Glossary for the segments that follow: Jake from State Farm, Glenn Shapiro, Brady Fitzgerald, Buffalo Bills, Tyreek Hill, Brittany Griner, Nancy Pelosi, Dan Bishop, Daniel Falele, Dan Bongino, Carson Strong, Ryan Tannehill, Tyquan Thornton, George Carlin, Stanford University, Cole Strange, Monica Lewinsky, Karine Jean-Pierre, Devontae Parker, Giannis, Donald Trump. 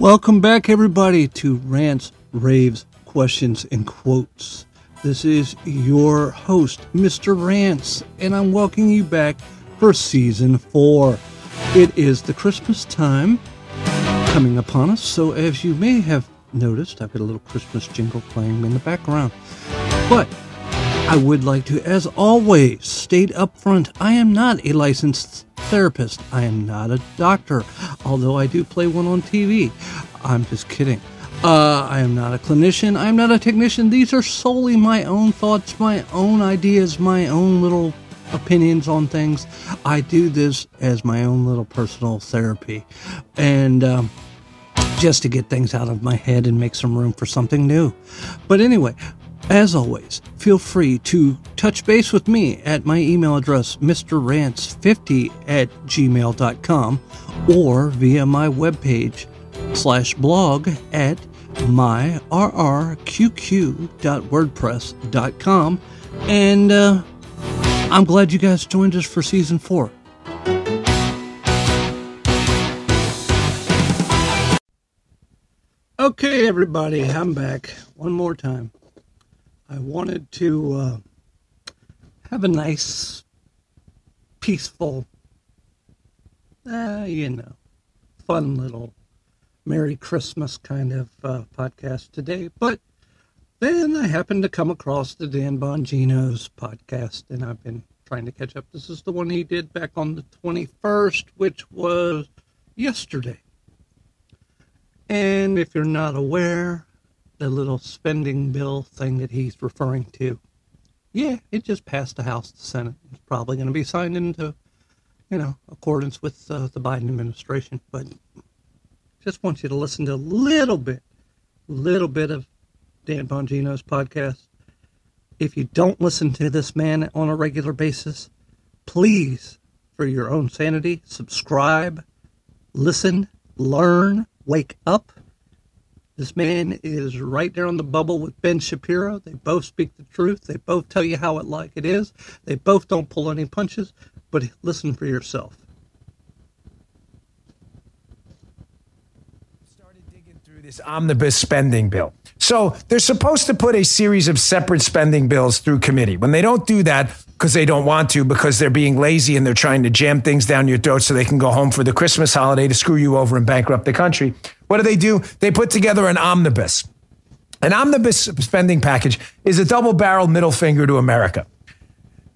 Welcome back, everybody, to Rants, Raves, Questions, and Quotes. This is your host, Mr. Rants, and I'm welcoming you back for Season 4. It is the Christmas time coming upon us, so as you may have noticed, I've got a little Christmas jingle playing in the background. But I would like to, as always, state up front, I am not a licensed therapist. I am not a doctor, although I do play one on TV. I'm just kidding. I am not a clinician. I am not a technician. These are solely my own thoughts, my own ideas, my own little opinions on things. I do this as my own little personal therapy, and just to get things out of my head and make some room for something new. But anyway, as always, feel free to touch base with me at my email address, mrrants50@gmail.com, or via my webpage /blog at myrrqq.wordpress.com. And I'm glad you guys joined us for Season 4. Okay, everybody, I'm back one more time. I wanted to have a nice, peaceful, fun little Merry Christmas kind of podcast today. But then I happened to come across the Dan Bongino's podcast, and I've been trying to catch up. This is the one he did back on the 21st, which was yesterday. And if you're not aware, the little spending bill thing that he's referring to, yeah, it just passed the House, the Senate. It's probably going to be signed into, accordance with the Biden administration. But just want you to listen to a little bit of Dan Bongino's podcast. If you don't listen to this man on a regular basis, please, for your own sanity, subscribe, listen, learn, wake up. This man is right there on the bubble with Ben Shapiro. They both speak the truth. They both tell you how it is. They both don't pull any punches, but listen for yourself. Started digging through this omnibus spending bill. So they're supposed to put a series of separate spending bills through committee. When they don't do that, because they don't want to, because they're being lazy and they're trying to jam things down your throat so they can go home for the Christmas holiday to screw you over and bankrupt the country, what do? They put together an omnibus. An omnibus spending package is a double-barreled middle finger to America.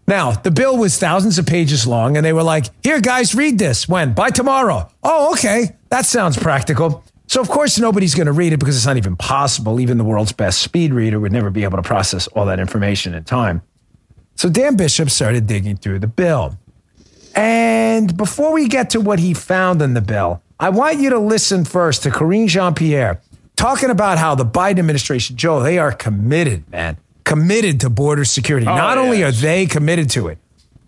Now, the bill was thousands of pages long, and they were like, here, guys, read this. When? By tomorrow. Oh, okay. That sounds practical. So, of course, nobody's going to read it because it's not even possible. Even the world's best speed reader would never be able to process all that information in time. So Dan Bishop started digging through the bill. And before we get to what he found in the bill, I want you to listen first to Karine Jean-Pierre talking about how the Biden administration, Joe, they are committed, man, committed to border security. Oh, not only are they committed to it,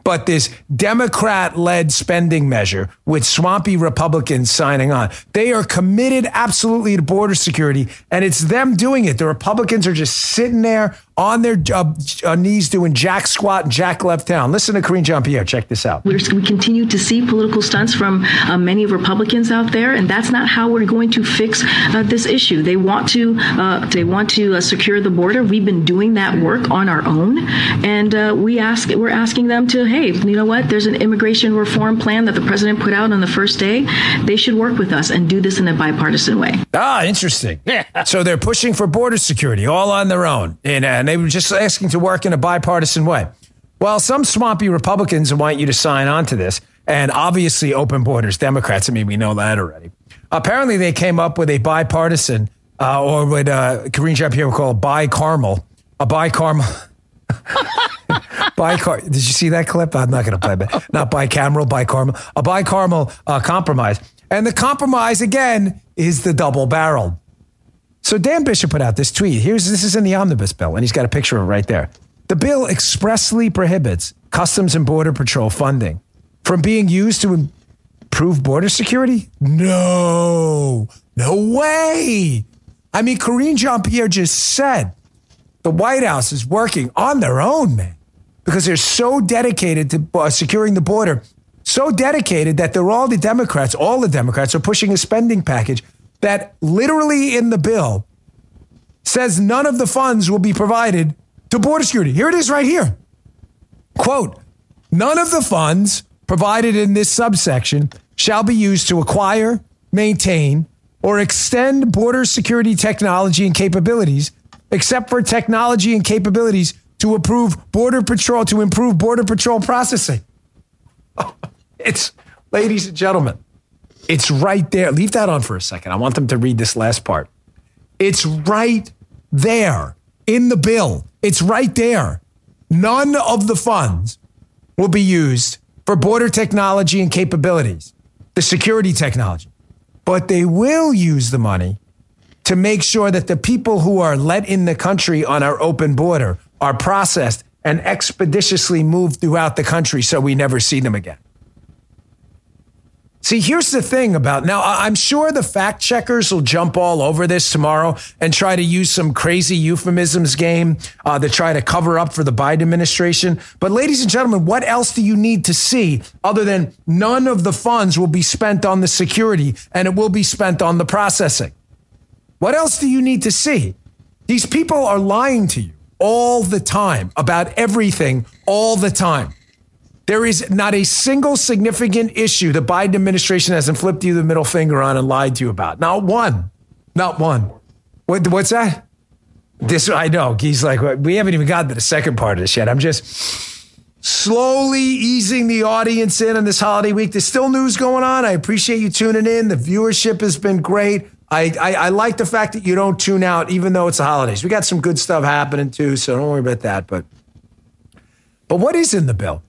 but this Democrat-led spending measure with swampy Republicans signing on, they are committed absolutely to border security, and it's them doing it. The Republicans are just sitting there on their knees doing jack squat and jack left down. Listen to Karine Jean-Pierre. Check this out. We continue to see political stunts from many Republicans out there, and that's not how we're going to fix this issue. They want to secure the border. We've been doing that work on our own, and we're asking them to, hey, you know what? There's an immigration reform plan that the president put out on the first day. They should work with us and do this in a bipartisan way. Ah, interesting. So they're pushing for border security all on their own, and they were just asking to work in a bipartisan way. Well, some swampy Republicans want you to sign on to this, and obviously open borders, Democrats. I mean, we know that already. Apparently, they came up with a bipartisan, or what Karine Jean-Pierre would call a bicameral. Did you see that clip? I'm not going to play that. Not bicameral, a bicameral compromise. And the compromise, again, is the double barrel. So Dan Bishop put out this tweet. This is in the omnibus bill, and he's got a picture of it right there. The bill expressly prohibits Customs and Border Patrol funding from being used to improve border security? No way. I mean, Karine Jean-Pierre just said the White House is working on their own, man, because they're so dedicated to securing the border, so dedicated that all the Democrats are pushing a spending package that literally in the bill says none of the funds will be provided to border security. Here it is right here. Quote, none of the funds provided in this subsection shall be used to acquire, maintain, or extend border security technology and capabilities, except for technology and capabilities to improve border patrol processing. It's, ladies and gentlemen, it's right there. Leave that on for a second. I want them to read this last part. It's right there in the bill. It's right there. None of the funds will be used for border technology and capabilities, the security technology, but they will use the money to make sure that the people who are let in the country on our open border are processed and expeditiously moved throughout the country so we never see them again. See, here's the thing about now, I'm sure the fact checkers will jump all over this tomorrow and try to use some crazy euphemisms game to try to cover up for the Biden administration. But ladies and gentlemen, what else do you need to see other than none of the funds will be spent on the security and it will be spent on the processing? What else do you need to see? These people are lying to you all the time about everything, all the time. There is not a single significant issue the Biden administration hasn't flipped you the middle finger on and lied to you about. Not one. Not one. What's that? This, I know. He's like, we haven't even gotten to the second part of this yet. I'm just slowly easing the audience in on this holiday week. There's still news going on. I appreciate you tuning in. The viewership has been great. I like the fact that you don't tune out, even though it's the holidays. We got some good stuff happening, too, so don't worry about that. But what is in the bill?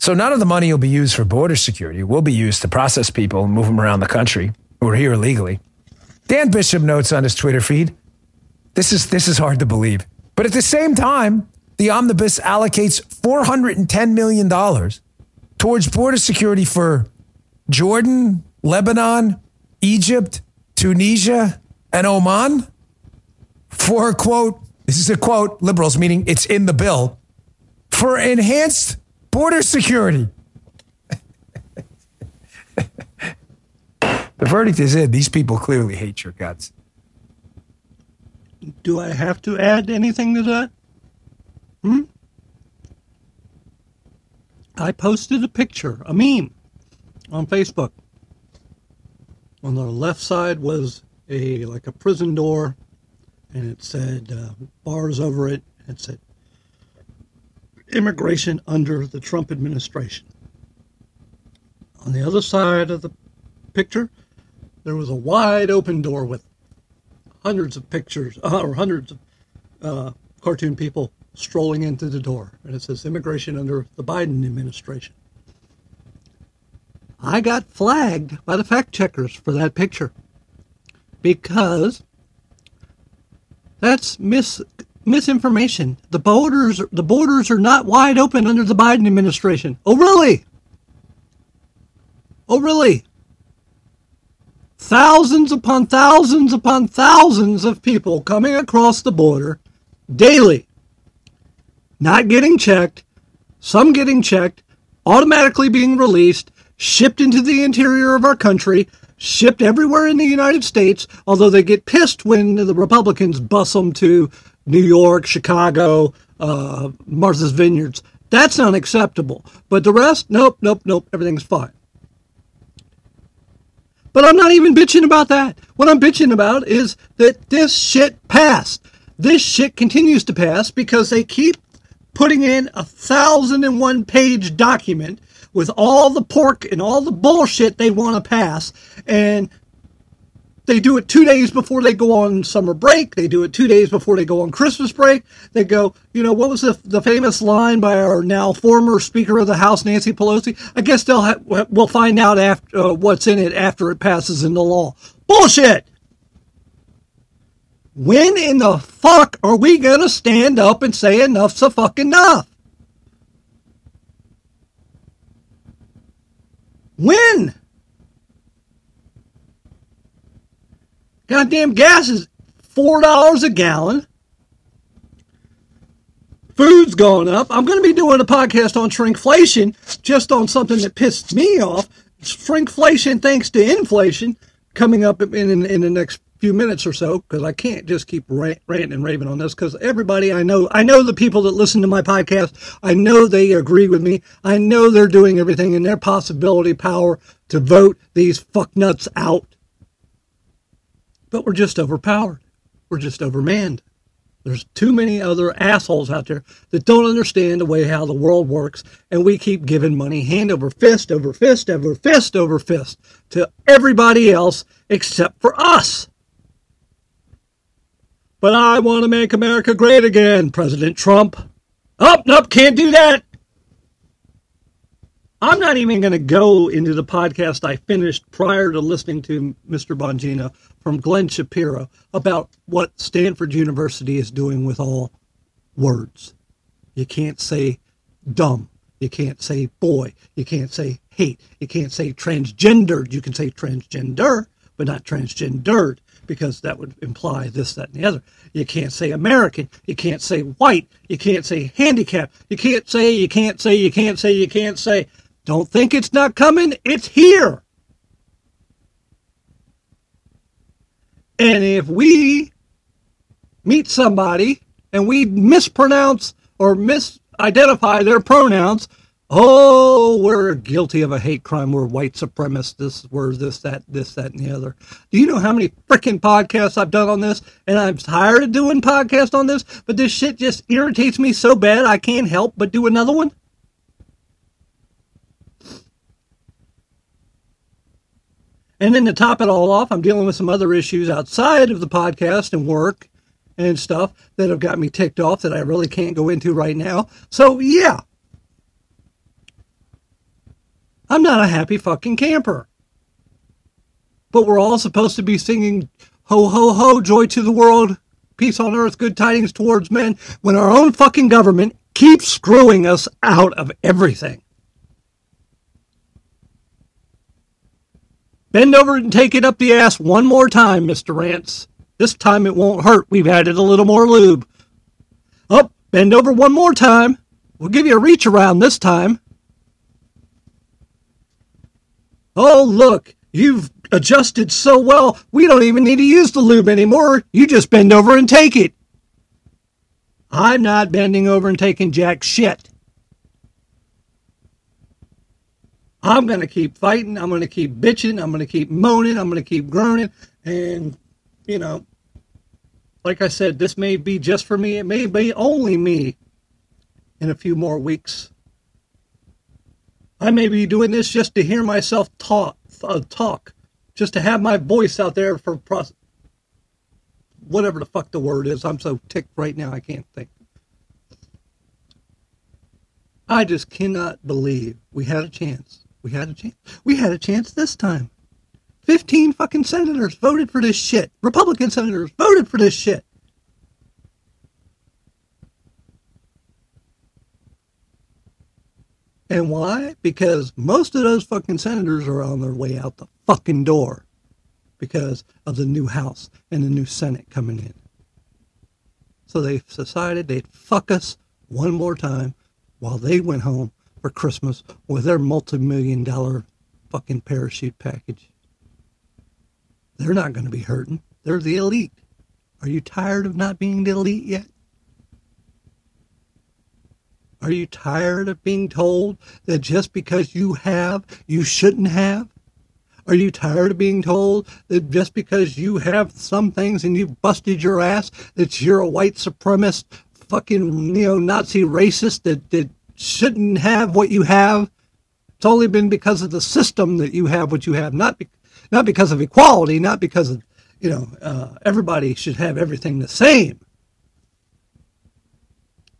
So none of the money will be used for border security. It will be used to process people and move them around the country who are here illegally. Dan Bishop notes on his Twitter feed, this is hard to believe. But at the same time, the omnibus allocates $410 million towards border security for Jordan, Lebanon, Egypt, Tunisia, and Oman for, quote, this is a quote, liberals, meaning it's in the bill, for enhanced border security. The verdict is in. These people clearly hate your guts. Do I have to add anything to that? I posted a picture, a meme, on Facebook. On the left side was a prison door, and it said bars over it. It said, immigration under the Trump administration. On the other side of the picture, there was a wide open door with hundreds of pictures or hundreds of cartoon people strolling into the door. And it says immigration under the Biden administration. I got flagged by the fact checkers for that picture because that's misinformation. The borders are not wide open under the Biden administration. Oh, really? Oh, really? Thousands upon thousands upon thousands of people coming across the border daily, not getting checked, some getting checked, automatically being released, shipped into the interior of our country, shipped everywhere in the United States, although they get pissed when the Republicans bus them to New York, Chicago, Martha's Vineyards. That's unacceptable. But the rest, nope, everything's fine. But I'm not even bitching about that. What I'm bitching about is that this shit passed. This shit continues to pass because they keep putting in a 1,001-page document with all the pork and all the bullshit they want to pass, and they do it 2 days before they go on summer break. They do it 2 days before they go on Christmas break. They go, you know, what was the famous line by our now former Speaker of the House, Nancy Pelosi? I guess we'll find out after what's in it after it passes into law. Bullshit! When in the fuck are we going to stand up and say enough's a fucking enough? When? Goddamn gas is $4 a gallon. Food's gone up. I'm going to be doing a podcast on shrinkflation, just on something that pissed me off. Shrinkflation thanks to inflation. coming up in the next few minutes or so, because I can't just keep ranting and raving on this, because everybody I know the people that listen to my podcast, I know they agree with me. I know they're doing everything in their power to vote these fucknuts out. But we're just overpowered. We're just overmanned. There's too many other assholes out there that don't understand the way how the world works, and we keep giving money hand over fist, over fist, over fist, over fist to everybody else except for us. But I want to make America great again, President Trump. Oh, nope, can't do that. I'm not even going to go into the podcast I finished prior to listening to Mr. Bongino from Glenn Shapiro about what Stanford University is doing with all words. You can't say dumb. You can't say boy. You can't say hate. You can't say transgendered. You can say transgender, but not transgendered, because that would imply this, that, and the other. You can't say American. You can't say white. You can't say handicapped. You can't say, you can't say, you can't say, you can't say. Don't think it's not coming. It's here. And if we meet somebody and we mispronounce or misidentify their pronouns, oh, we're guilty of a hate crime. We're white supremacists. We're this, that, and the other. Do you know how many freaking podcasts I've done on this? And I'm tired of doing podcasts on this, but this shit just irritates me so bad I can't help but do another one. And then to top it all off, I'm dealing with some other issues outside of the podcast and work and stuff that have got me ticked off that I really can't go into right now. So, yeah. I'm not a happy fucking camper. But we're all supposed to be singing, ho, ho, ho, joy to the world, peace on earth, good tidings towards men, when our own fucking government keeps screwing us out of everything. Bend over and take it up the ass one more time, Mr. Rance. This time it won't hurt. We've added a little more lube. Oh, bend over one more time. We'll give you a reach around this time. Oh, look, you've adjusted so well, we don't even need to use the lube anymore. You just bend over and take it. I'm not bending over and taking jack shit. I'm going to keep fighting, I'm going to keep bitching, I'm going to keep moaning, I'm going to keep groaning, and, you know, like I said, this may be just for me, it may be only me in a few more weeks. I may be doing this just to hear myself talk, just to have my voice out there for whatever the fuck the word is. I'm so ticked right now, I can't think. I just cannot believe we had a chance. We had a chance. We had a chance this time. 15 fucking senators voted for this shit. Republican senators voted for this shit. And why? Because most of those fucking senators are on their way out the fucking door because of the new House and the new Senate coming in. So they decided they'd fuck us one more time while they went home for Christmas with their multi-million-dollar fucking parachute package. They're not going to be hurting. They're the elite. Are you tired of not being the elite yet? Are you tired of being told that just because you have, you shouldn't have? Are you tired of being told that just because you have some things and you've busted your ass, that you're a white supremacist, fucking neo-Nazi racist that shouldn't have what you have? It's only been because of the system that you have what you have, not because of equality, not because of, everybody should have everything the same.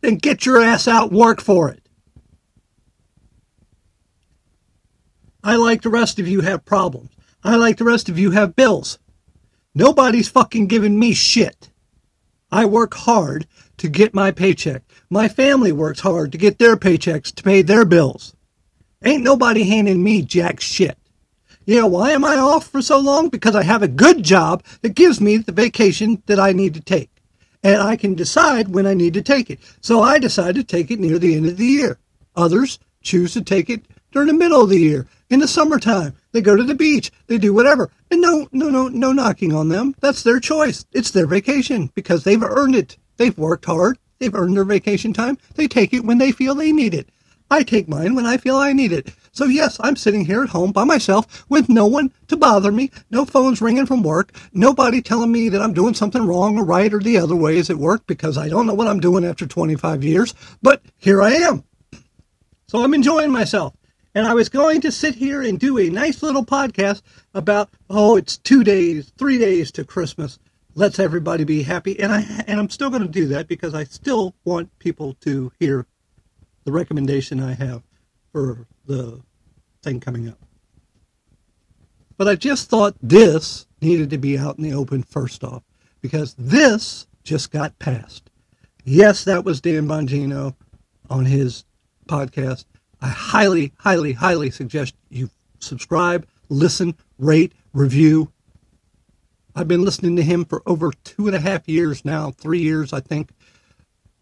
Then get your ass out, work for it. I like the rest of you have problems. I like the rest of you have bills. Nobody's fucking giving me shit. I work hard to get my paycheck. My family works hard to get their paychecks to pay their bills. Ain't nobody handing me jack shit. Why am I off for so long? Because I have a good job that gives me the vacation that I need to take. And I can decide when I need to take it. So I decided to take it near the end of the year. Others choose to take it during the middle of the year. in the summertime. They go to the beach. They do whatever. And no knocking on them. That's their choice. It's their vacation because they've earned it. They've worked hard. They've earned their vacation time. They take it when they feel they need it. I take mine when I feel I need it. So yes, I'm sitting here at home by myself with no one to bother me, no phones ringing from work, nobody telling me that I'm doing something wrong or right or the other ways at work because I don't know what I'm doing after 25 years, but here I am. So I'm enjoying myself. And I was going to sit here and do a nice little podcast about, oh, it's 2 days, 3 days to Christmas. Let's everybody be happy. And I'm still going to do that because I still want people to hear the recommendation I have for the thing coming up. But I just thought this needed to be out in the open first off, because this just got passed. Yes, that was Dan Bongino on his podcast. I highly, highly, highly suggest you subscribe, listen, rate, review. I've been listening to him for over 2.5 years now, 3 years, I think.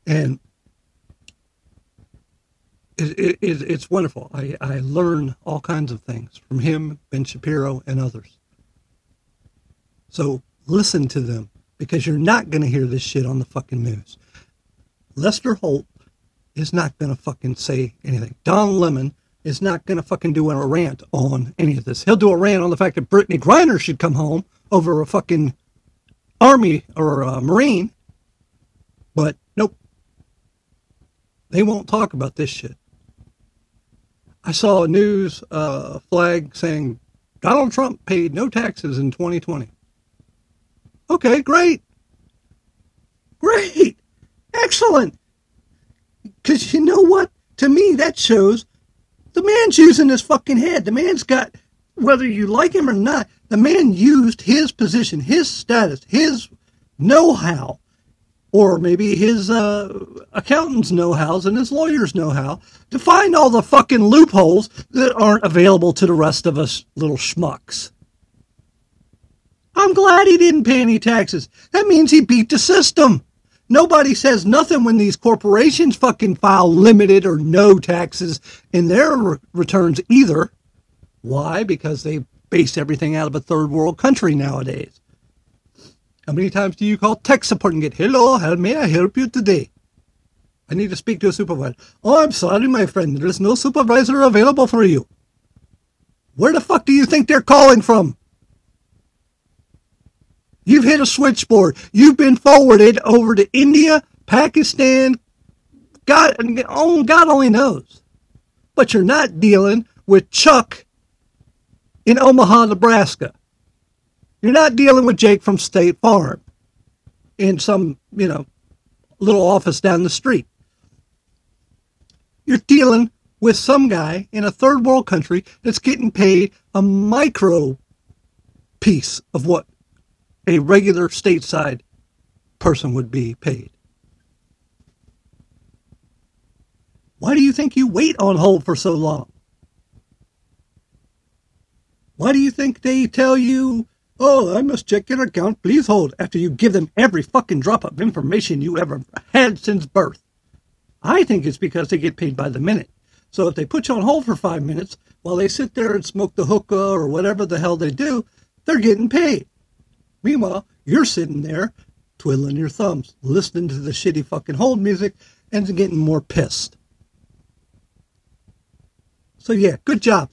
And it's wonderful. I learn all kinds of things from him, Ben Shapiro, and others. So listen to them, because you're not going to hear this shit on the fucking news. Lester Holt is not going to fucking say anything. Don Lemon is not going to fucking do a rant on any of this. He'll do a rant on the fact that Brittany Griner should come home over a fucking Army or a Marine. But nope. They won't talk about this shit. I saw a news flag saying Donald Trump paid no taxes in 2020. Okay, great. Great. Excellent. Because you know what? To me, that shows the man's using his fucking head. The man's got, whether you like him or not, the man used his position, his status, his know-how, or maybe his accountant's know-hows and his lawyer's know-how to find all the fucking loopholes that aren't available to the rest of us little schmucks. I'm glad he didn't pay any taxes. That means he beat the system. Nobody says nothing when these corporations fucking file limited or no taxes in their returns either. Why? Because they base everything out of a third world country nowadays. How many times do you call tech support and get, hello, how may I help you today? I need to speak to a supervisor. Oh, I'm sorry, my friend. There is no supervisor available for you. Where the fuck do you think they're calling from? You've hit a switchboard. You've been forwarded over to India, Pakistan, God only knows. But you're not dealing with Chuck in Omaha, Nebraska. You're not dealing with Jake from State Farm in some, little office down the street. You're dealing with some guy in a third world country that's getting paid a micro piece of what a regular stateside person would be paid. Why do you think you wait on hold for so long? Why do you think they tell you, oh, I must check your account, please hold, after you give them every fucking drop of information you ever had since birth? I think it's because they get paid by the minute. So if they put you on hold for 5 minutes, while they sit there and smoke the hookah or whatever the hell they do, they're getting paid. Meanwhile, you're sitting there twiddling your thumbs, listening to the shitty fucking hold music and getting more pissed. So yeah, good job.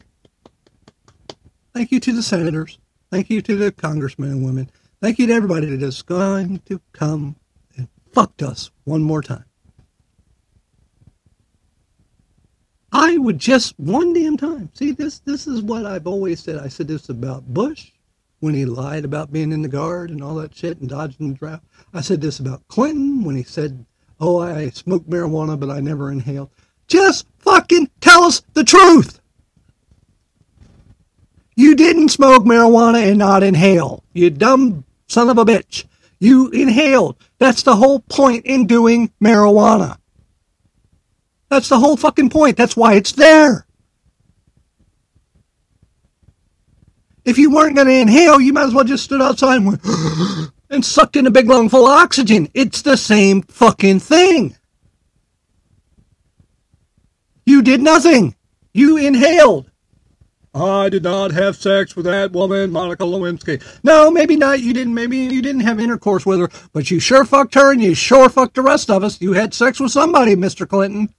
Thank you to the senators. Thank you to the congressmen and women. Thank you to everybody that is going to come and fucked us one more time. I would just one damn time. See, this is what I've always said. I said this about Bush when he lied about being in the Guard and all that shit and dodging the draft. I said this about Clinton when he said, oh, I smoked marijuana, but I never inhaled. Just fucking tell us the truth. You didn't smoke marijuana and not inhale, you dumb son of a bitch. You inhaled. That's the whole point in doing marijuana. That's the whole fucking point. That's why it's there. If you weren't going to inhale, you might as well just stood outside and went and sucked in a big lung full of oxygen. It's the same fucking thing. You did nothing. You inhaled. I did not have sex with that woman, Monica Lewinsky. No, maybe not. You didn't. Maybe you didn't have intercourse with her, but you sure fucked her and you sure fucked the rest of us. You had sex with somebody, Mr. Clinton.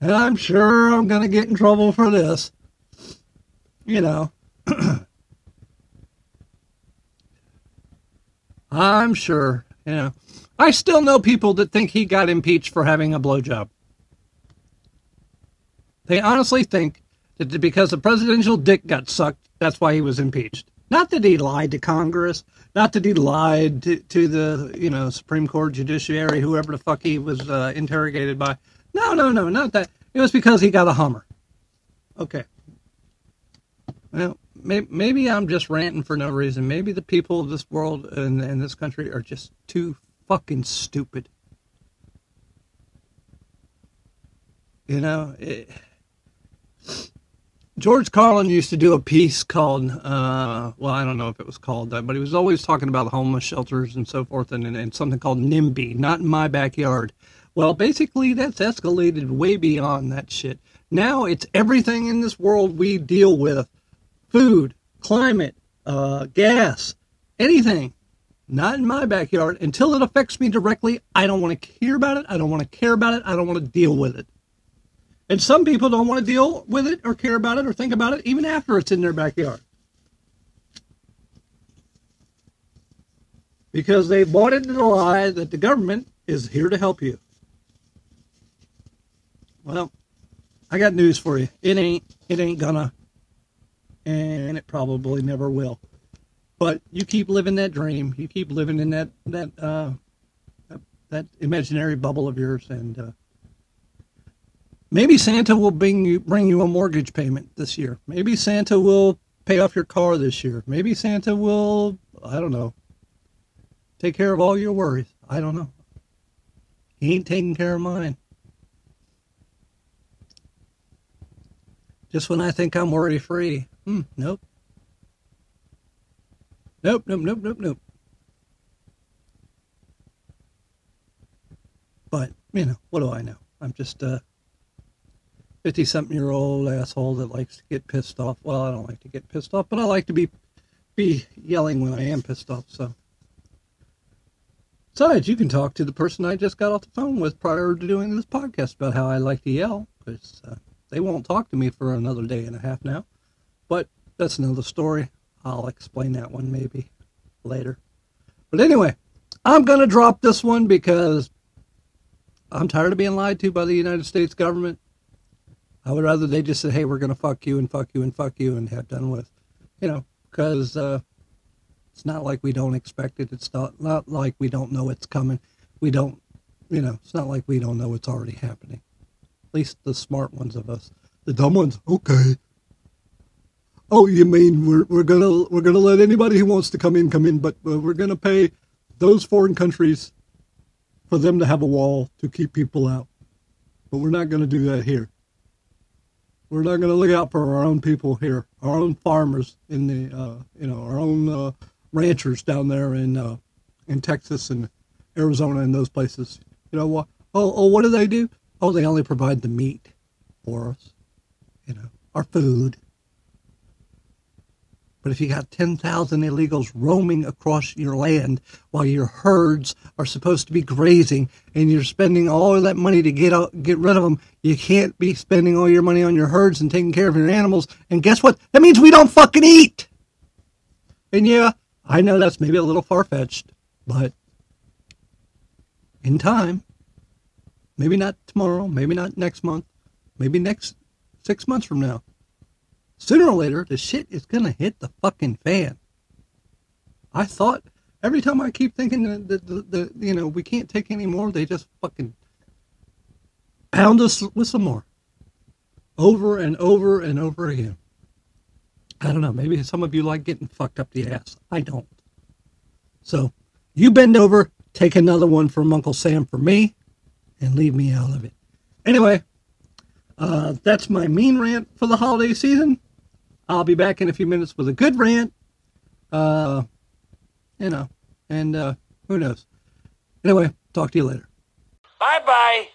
And I'm sure I'm going to get in trouble for this. You know. I'm sure. You know. I still know people that think he got impeached for having a blowjob. They honestly think that because the presidential dick got sucked, that's why he was impeached. Not that he lied to Congress, not that he lied to the, you know, Supreme Court, judiciary, whoever the fuck he was interrogated by. No, no, no, not that. It was because he got a Hummer. Okay. Well, maybe I'm just ranting for no reason. Maybe the people of this world and this country are just too fucking stupid. You know, George Carlin used to do a piece called, well, I don't know if it was called that, but he was always talking about homeless shelters and so forth and something called NIMBY, not in my backyard. Well, basically, that's escalated way beyond that shit. Now it's everything in this world we deal with. Food, climate, gas, anything. Not in my backyard. Until it affects me directly, I don't want to hear about it. I don't want to care about it. I don't want to deal with it. And some people don't want to deal with it or care about it or think about it even after it's in their backyard. Because they bought into the lie that the government is here to help you. Well, I got news for you. It ain't gonna. And it probably never will. But you keep living that dream. You keep living in that imaginary bubble of yours, and maybe Santa will bring you a mortgage payment this year. Maybe Santa will pay off your car this year. Maybe Santa will, I don't know, take care of all your worries. I don't know. He ain't taking care of mine. Just when I think I'm worry-free, nope. Nope. But, you know, what do I know? I'm just a 50-something-year-old asshole that likes to get pissed off. Well, I don't like to get pissed off, but I like to be yelling when I am pissed off, so. Besides, you can talk to the person I just got off the phone with prior to doing this podcast about how I like to yell, because they won't talk to me for another day and a half now. But that's another story. I'll explain that one maybe later. But anyway, I'm going to drop this one because I'm tired of being lied to by the United States government. I would rather they just said, hey, we're going to fuck you and fuck you and fuck you and have done with. You know, because it's not like we don't expect it. It's not like we don't know it's coming. We don't, you know, it's not like we don't know it's already happening. At least the smart ones of us. The dumb ones, okay. Oh, you mean we're gonna let anybody who wants to come in, but we're gonna pay those foreign countries for them to have a wall to keep people out. But we're not gonna do that here. We're not gonna look out for our own people here, our own farmers in the our own ranchers down there in Texas and Arizona and those places. You know what? Oh, what do they do? Oh, they only provide the meat for us. You know, our food. But if you got 10,000 illegals roaming across your land while your herds are supposed to be grazing and you're spending all that money to get rid of them, you can't be spending all your money on your herds and taking care of your animals. And guess what? That means we don't fucking eat. And yeah, I know that's maybe a little far-fetched, but in time, maybe not tomorrow, maybe not next month, maybe next 6 months from now, sooner or later, the shit is going to hit the fucking fan. I thought, every time I keep thinking that you know, we can't take any more, they just fucking pound us with some more. Over and over and over again. I don't know, maybe some of you like getting fucked up the ass. I don't. So, you bend over, take another one from Uncle Sam for me, and leave me out of it. Anyway, that's my mean rant for the holiday season. I'll be back in a few minutes with a good rant. Who knows. Anyway, talk to you later. Bye-bye.